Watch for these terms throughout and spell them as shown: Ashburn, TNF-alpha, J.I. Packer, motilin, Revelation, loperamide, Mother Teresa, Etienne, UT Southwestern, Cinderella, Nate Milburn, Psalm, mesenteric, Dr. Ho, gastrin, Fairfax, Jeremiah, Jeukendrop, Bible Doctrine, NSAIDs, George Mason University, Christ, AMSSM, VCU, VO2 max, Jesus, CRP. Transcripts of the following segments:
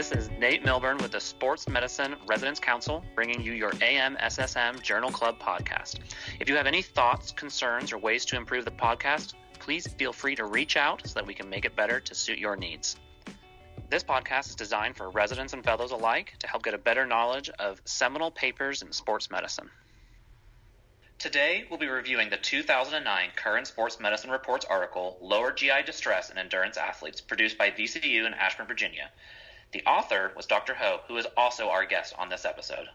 This is Nate Milburn with the Sports Medicine Residents Council, bringing you your AMSSM Journal Club podcast. If you have any thoughts, concerns, or ways to improve the podcast, please feel free to reach out so that we can make it better to suit your needs. This podcast is designed for residents and fellows alike to help get a better knowledge of seminal papers in sports medicine. Today, we'll be reviewing the 2009 Current Sports Medicine Reports article, Lower GI Distress in Endurance Athletes, produced by VCU in Ashburn, Virginia. The author was Dr. Ho, who is also our guest on this episode.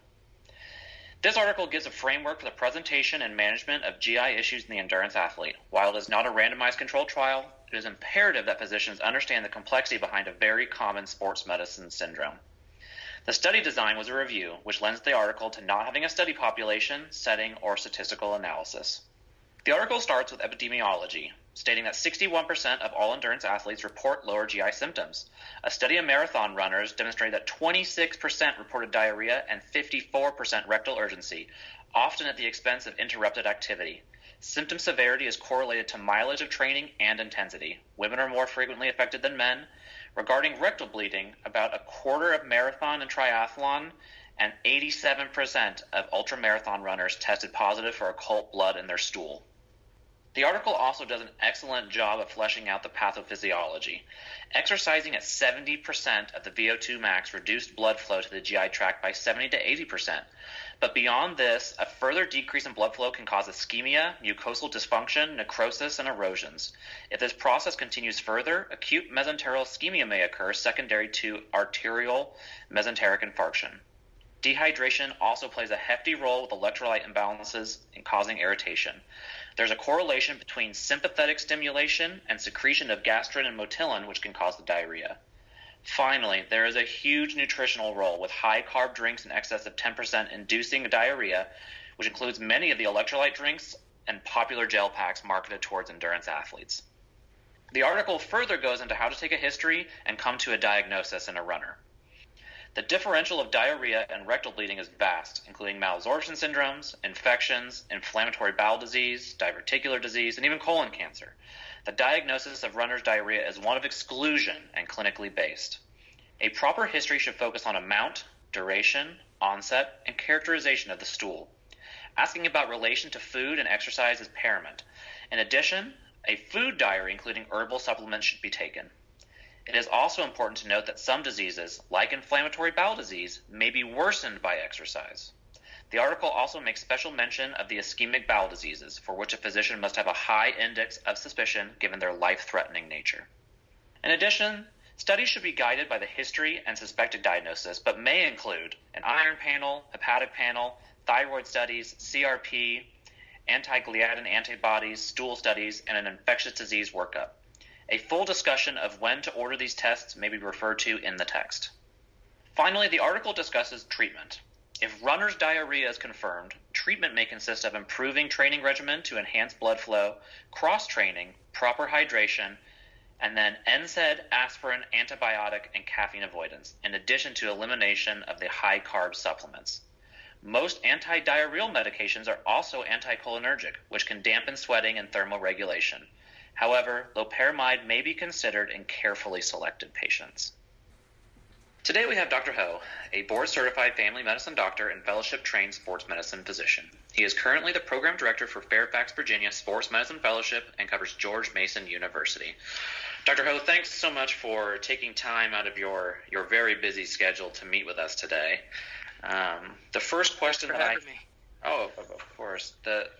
This article gives a framework for the presentation and management of GI issues in the endurance athlete. While it is not a randomized controlled trial, it is imperative that physicians understand the complexity behind a very common sports medicine syndrome. The study design was a review, which lends the article to not having a study population, setting, or statistical analysis. The article starts with epidemiology, stating that 61% of all endurance athletes report lower GI symptoms. A study of marathon runners demonstrated that 26% reported diarrhea and 54% rectal urgency, often at the expense of interrupted activity. Symptom severity is correlated to mileage of training and intensity. Women are more frequently affected than men. Regarding rectal bleeding, about a quarter of marathon and triathlon and 87% of ultramarathon runners tested positive for occult blood in their stool. The article also does an excellent job of fleshing out the pathophysiology. Exercising at 70% of the VO2 max reduced blood flow to the GI tract by 70 to 80%. But beyond this, a further decrease in blood flow can cause ischemia, mucosal dysfunction, necrosis, and erosions. If this process continues further, acute mesenteric ischemia may occur secondary to arterial mesenteric infarction. Dehydration also plays a hefty role with electrolyte imbalances in causing irritation. There's a correlation between sympathetic stimulation and secretion of gastrin and motilin, which can cause the diarrhea. Finally, there is a huge nutritional role with high-carb drinks in excess of 10% inducing diarrhea, which includes many of the electrolyte drinks and popular gel packs marketed towards endurance athletes. The article further goes into how to take a history and come to a diagnosis in a runner. The differential of diarrhea and rectal bleeding is vast, including malabsorption syndromes, infections, inflammatory bowel disease, diverticular disease, and even colon cancer. The diagnosis of runner's diarrhea is one of exclusion and clinically based. A proper history should focus on amount, duration, onset, and characterization of the stool. Asking about relation to food and exercise is paramount. In addition, a food diary, including herbal supplements, should be taken. It is also important to note that some diseases, like inflammatory bowel disease, may be worsened by exercise. The article also makes special mention of the ischemic bowel diseases, for which a physician must have a high index of suspicion given their life-threatening nature. In addition, studies should be guided by the history and suspected diagnosis, but may include an iron panel, hepatic panel, thyroid studies, CRP, anti-gliadin antibodies, stool studies, and an infectious disease workup. A full discussion of when to order these tests may be referred to in the text. Finally, the article discusses treatment. If runner's diarrhea is confirmed, treatment may consist of improving training regimen to enhance blood flow, cross-training, proper hydration, and then NSAID, aspirin, antibiotic, and caffeine avoidance, in addition to elimination of the high-carb supplements. Most antidiarrheal medications are also anticholinergic, which can dampen sweating and thermal regulation. However, loperamide may be considered in carefully selected patients. Today we have Dr. Ho, a board-certified family medicine doctor and fellowship-trained sports medicine physician. He is currently the program director for Fairfax, Virginia Sports Medicine Fellowship and covers George Mason University. Dr. Ho, thanks so much for taking time out of your very busy schedule to meet with us today. The first question that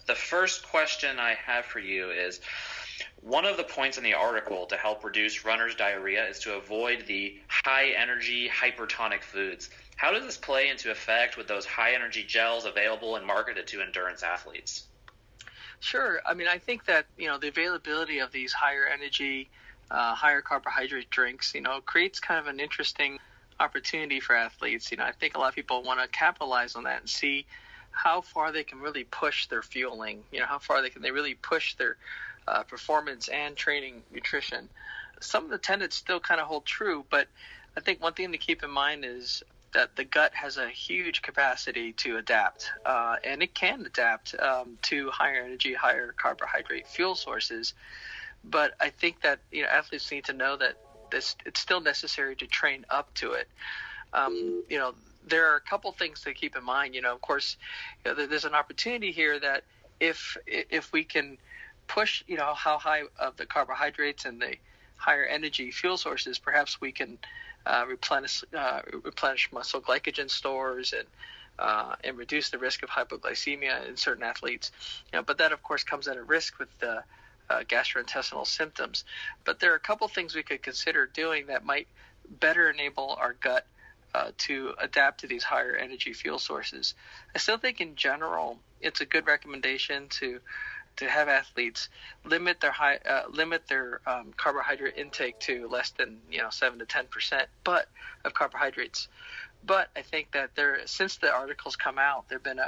The first question I have for you is, one of the points in the article to help reduce runner's diarrhea is to avoid the high-energy, hypertonic foods. How does this play into effect with those high-energy gels available and marketed to endurance athletes? Sure. I mean, I think that, the availability of these higher-energy, higher-carbohydrate drinks, creates kind of an interesting opportunity for athletes. I think a lot of people want to capitalize on that and see how far they can really push their fueling, how far they really push their performance and training nutrition. Some of the tenets still kind of hold true, but I think one thing to keep in mind is that the gut has a huge capacity to adapt, and it can adapt to higher energy, higher carbohydrate fuel sources. But I think that athletes need to know that it's still necessary to train up to it. You know, there are a couple things to keep in mind. You know, of course, you know, there's an opportunity here that if we can push, you know, how high of the carbohydrates and the higher energy fuel sources, perhaps we can replenish muscle glycogen stores and reduce the risk of hypoglycemia in certain athletes. You know, but that, of course, comes at a risk with the gastrointestinal symptoms. But there are a couple things we could consider doing that might better enable our gut to adapt to these higher energy fuel sources. I still think in general it's a good recommendation to have athletes limit their carbohydrate intake to less than 7 to 10% of carbohydrates. But I think that since the article's come out, there've been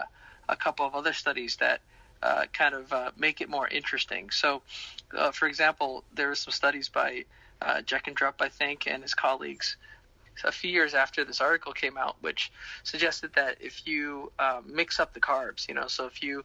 a couple of other studies that kind of make it more interesting. So, for example, there were some studies by Jeukendrop, I think, and his colleagues a few years after this article came out, which suggested that if you mix up the carbs, so if you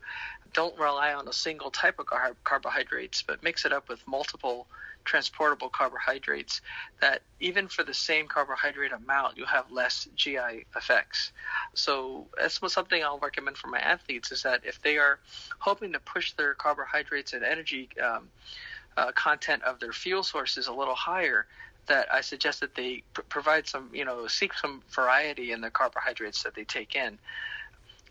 don't rely on a single type of carbohydrates, but mix it up with multiple transportable carbohydrates, that even for the same carbohydrate amount, you have less GI effects. So that's something I'll recommend for my athletes, is that if they are hoping to push their carbohydrates and energy content of their fuel sources a little higher, that I suggest that they provide some, seek some variety in the carbohydrates that they take in.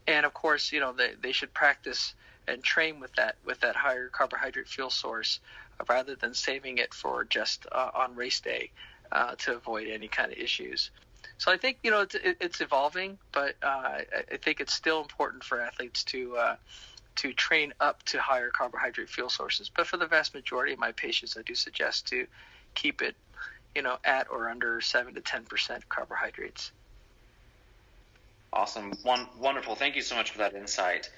And of course, they should practice and train with that higher carbohydrate fuel source, rather than saving it for just on race day to avoid any kind of issues. So I think it's evolving, but I think it's still important for athletes to train up to higher carbohydrate fuel sources. But for the vast majority of my patients, I do suggest to keep it at or under 7 to 10% carbohydrates. Awesome. Wonderful. Thank you so much for that insight.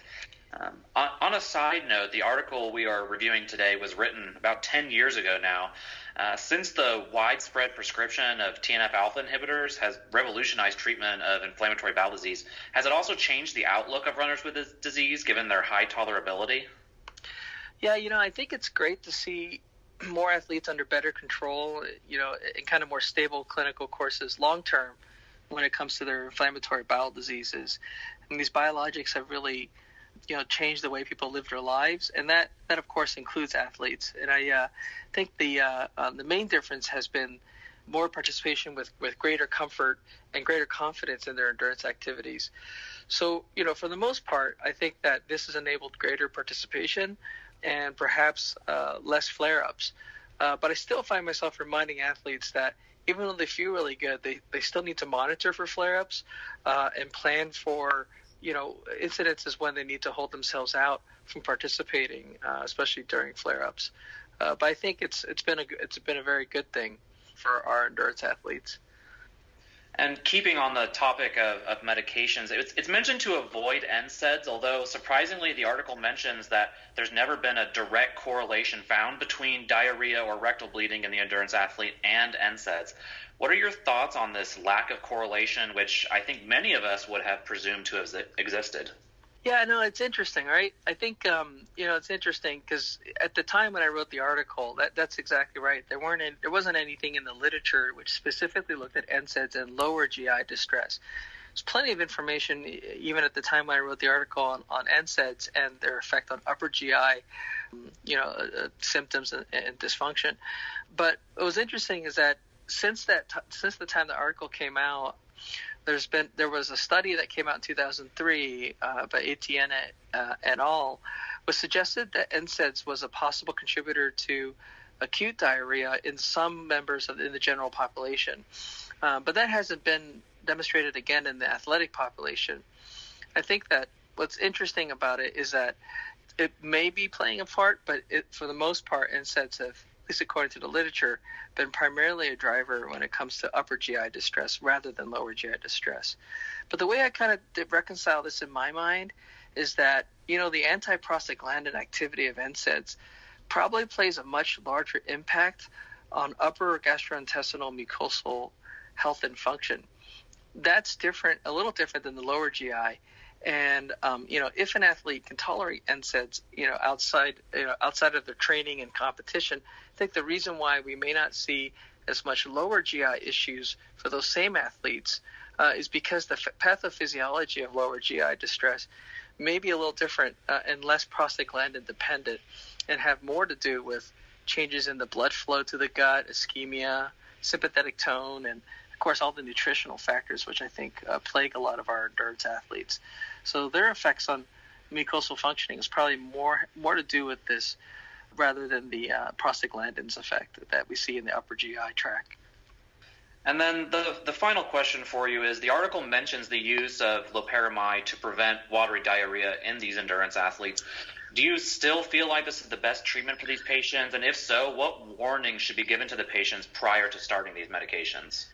On a side note, the article we are reviewing today was written about 10 years ago now. Since the widespread prescription of TNF-alpha inhibitors has revolutionized treatment of inflammatory bowel disease, has it also changed the outlook of runners with this disease given their high tolerability? Yeah, I think it's great to see more athletes under better control, and kind of more stable clinical courses long-term when it comes to their inflammatory bowel diseases. And these biologics have really change the way people live their lives, and that of course includes athletes. And I think the main difference has been more participation with greater comfort and greater confidence in their endurance activities. So for the most part, I think that this has enabled greater participation and perhaps less flare-ups. But I still find myself reminding athletes that even though they feel really good, they still need to monitor for flare-ups and plan for incidences when they need to hold themselves out from participating, especially during flare-ups. But I think it's been a very good thing for our endurance athletes. And keeping on the topic of medications, it's mentioned to avoid NSAIDs, although surprisingly the article mentions that there's never been a direct correlation found between diarrhea or rectal bleeding in the endurance athlete and NSAIDs. What are your thoughts on this lack of correlation, which I think many of us would have presumed to have existed? Yeah, no, it's interesting, right? I think, it's interesting because at the time when I wrote the article, that's exactly right. There wasn't anything in the literature which specifically looked at NSAIDs and lower GI distress. There's plenty of information, even at the time when I wrote the article, on NSAIDs and their effect on upper GI, symptoms and dysfunction. But what was interesting is that since the time the article came out, there was a study that came out in 2003 by Etienne et al. Was suggested that NSAIDs was a possible contributor to acute diarrhea in some members in the general population, but that hasn't been demonstrated again in the athletic population. I think that what's interesting about it is that it may be playing a part, but for the most part, NSAIDs have, at least according to the literature, been primarily a driver when it comes to upper GI distress rather than lower GI distress. But the way I kind of reconcile this in my mind is that, the anti-prostaglandin activity of NSAIDs probably plays a much larger impact on upper gastrointestinal mucosal health and function. That's different, a little different than the lower GI. And, if an athlete can tolerate NSAIDs, outside of their training and competition, I think the reason why we may not see as much lower GI issues for those same athletes is because the pathophysiology of lower GI distress may be a little different and less prostaglandin dependent, and have more to do with changes in the blood flow to the gut, ischemia, sympathetic tone, and of course all the nutritional factors, which I think plague a lot of our endurance athletes. So their effects on mucosal functioning is probably more to do with this rather than the prostaglandins effect that we see in the upper GI tract. And then the final question for you is, the article mentions the use of loperamide to prevent watery diarrhea in these endurance athletes. Do you still feel like this is the best treatment for these patients? And if so, what warnings should be given to the patients prior to starting these medications?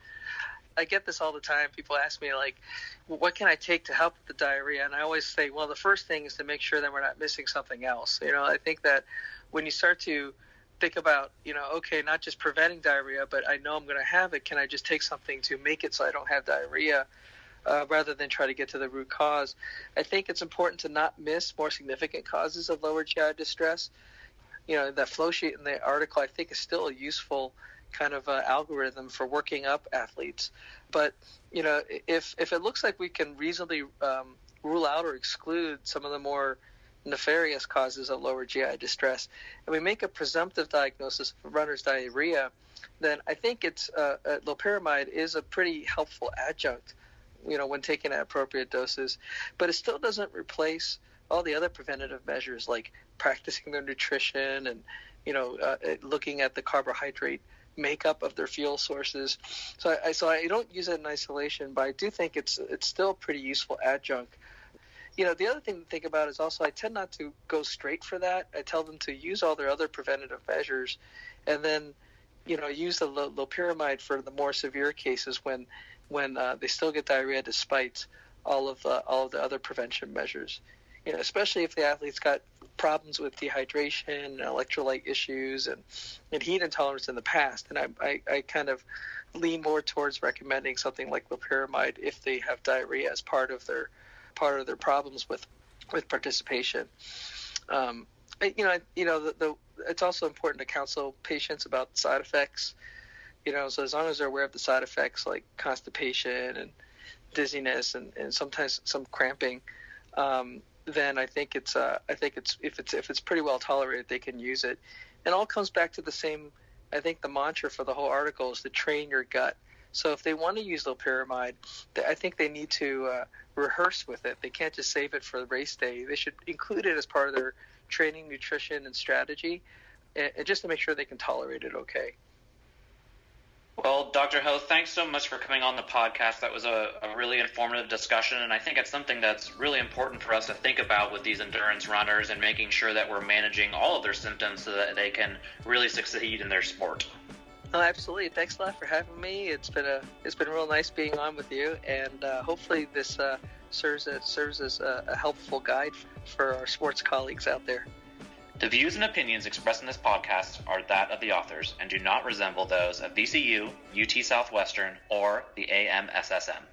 I get this all the time. People ask me, like, well, what can I take to help with the diarrhea? And I always say, well, the first thing is to make sure that we're not missing something else. You know, I think that when you start to think about, you know, okay, not just preventing diarrhea, but I know I'm going to have it. Can I just take something to make it so I don't have diarrhea rather than try to get to the root cause? I think it's important to not miss more significant causes of lower GI distress. You know, that flow sheet in the article, I think, is still a useful kind of algorithm for working up athletes. But, you know, if it looks like we can reasonably rule out or exclude some of the more nefarious causes of lower GI distress, and we make a presumptive diagnosis of runner's diarrhea, then I think it's loperamide is a pretty helpful adjunct, you know, when taken at appropriate doses. But it still doesn't replace all the other preventative measures, like practicing their nutrition and, you know, looking at the carbohydrate makeup of their fuel sources. So I don't use it in isolation, but I do think it's still a pretty useful adjunct. You know, the other thing to think about is also I tend not to go straight for that. I tell them to use all their other preventative measures, and then, you know, use the loperamide for the more severe cases when they still get diarrhea despite all of the other prevention measures. You know, especially if the athlete's got problems with dehydration, electrolyte issues, and heat intolerance in the past. And I kind of lean more towards recommending something like loperamide if they have diarrhea as part of their problems with participation. It's also important to counsel patients about side effects. You know, so as long as they're aware of the side effects like constipation and dizziness and sometimes some cramping, then I think if it's pretty well tolerated, they can use it. And all comes back to the same. I think the mantra for the whole article is to train your gut. So if they want to use loperamide, I think they need to rehearse with it. They can't just save it for race day. They should include it as part of their training, nutrition, and strategy, and just to make sure they can tolerate it okay. Well, Dr. Ho, thanks so much for coming on the podcast. That was a really informative discussion, and I think it's something that's really important for us to think about with these endurance runners and making sure that we're managing all of their symptoms so that they can really succeed in their sport. Oh, absolutely. Thanks a lot for having me. It's been real nice being on with you, and hopefully this serves as a helpful guide for our sports colleagues out there. The views and opinions expressed in this podcast are that of the authors and do not resemble those of VCU, UT Southwestern, or the AMSSM.